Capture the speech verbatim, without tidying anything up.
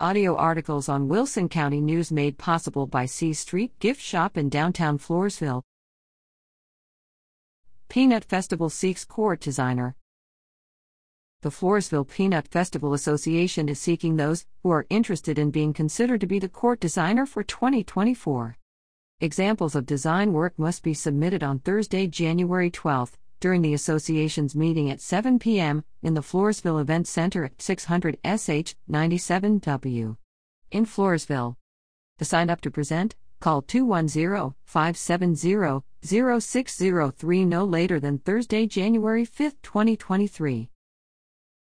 Audio articles on Wilson County News made possible by C Street Gift Shop in downtown Floresville. Peanut Festival seeks court designer. The Floresville Peanut Festival Association is seeking those who are interested in being considered to be the court designer for twenty twenty-four. Examples of design work must be submitted on Thursday, January twelfth, during the association's meeting at seven p.m. in the Floresville Event Center at six hundred S H ninety-seven W in Floresville. To sign up to present, call two one zero, five seven zero, zero six zero three no later than Thursday, January fifth, twenty twenty-three.